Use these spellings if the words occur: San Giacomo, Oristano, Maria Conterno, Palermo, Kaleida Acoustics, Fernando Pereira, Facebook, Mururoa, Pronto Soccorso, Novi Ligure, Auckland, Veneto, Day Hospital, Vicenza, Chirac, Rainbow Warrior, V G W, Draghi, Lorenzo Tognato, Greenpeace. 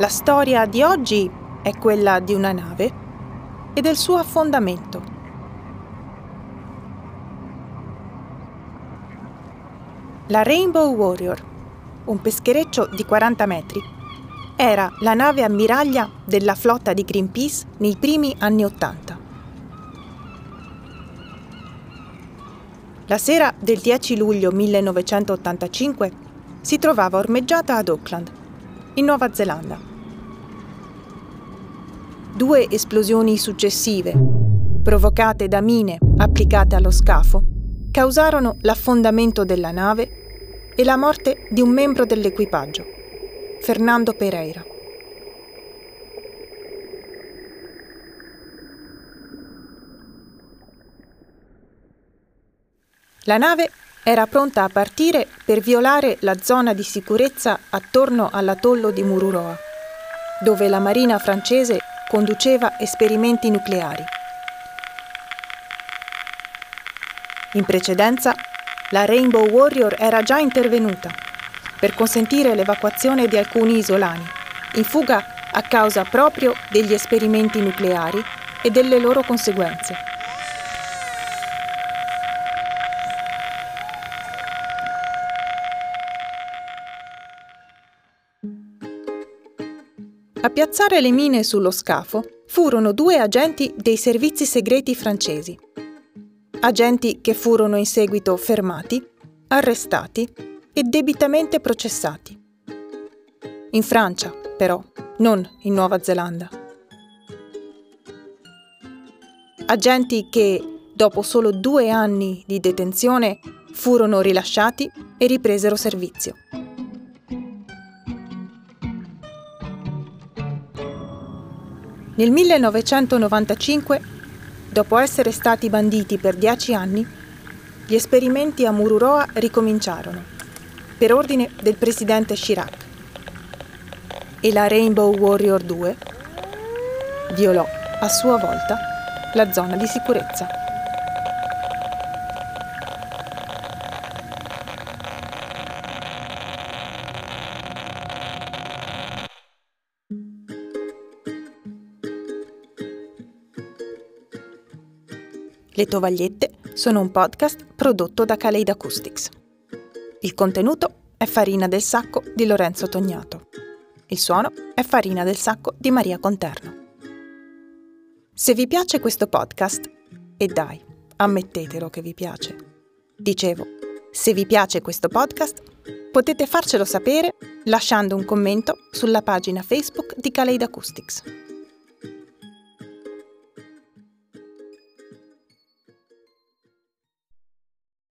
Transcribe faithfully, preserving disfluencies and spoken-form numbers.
La storia di oggi è quella di una nave e del suo affondamento. La Rainbow Warrior, un peschereccio di quaranta metri, era la nave ammiraglia della flotta di Greenpeace nei primi anni Ottanta. La sera del dieci luglio millenovecentottantacinque si trovava ormeggiata ad Auckland, in Nuova Zelanda. Due esplosioni successive, provocate da mine applicate allo scafo, causarono l'affondamento della nave e la morte di un membro dell'equipaggio, Fernando Pereira. La nave era pronta a partire per violare la zona di sicurezza attorno all'atollo di Mururoa, dove la marina francese conduceva esperimenti nucleari. In precedenza, la Rainbow Warrior era già intervenuta per consentire l'evacuazione di alcuni isolani, in fuga a causa proprio degli esperimenti nucleari e delle loro conseguenze. A piazzare le mine sullo scafo furono due agenti dei servizi segreti francesi, agenti che furono in seguito fermati, arrestati e debitamente processati. In Francia, però, non in Nuova Zelanda. Agenti che, dopo solo due anni di detenzione, furono rilasciati e ripresero servizio. Nel millenovecentonovantacinque, dopo essere stati banditi per dieci anni, gli esperimenti a Mururoa ricominciarono, per ordine del presidente Chirac. E la Rainbow Warrior due violò a sua volta la zona di sicurezza. Le Tovagliette sono un podcast prodotto da Kaleida Acoustics. Il contenuto è farina del sacco di Lorenzo Tognato. Il suono è farina del sacco di Maria Conterno. Se vi piace questo podcast, e dai, ammettetelo che vi piace. Dicevo, se vi piace questo podcast, potete farcelo sapere lasciando un commento sulla pagina Facebook di Kaleida Acoustics.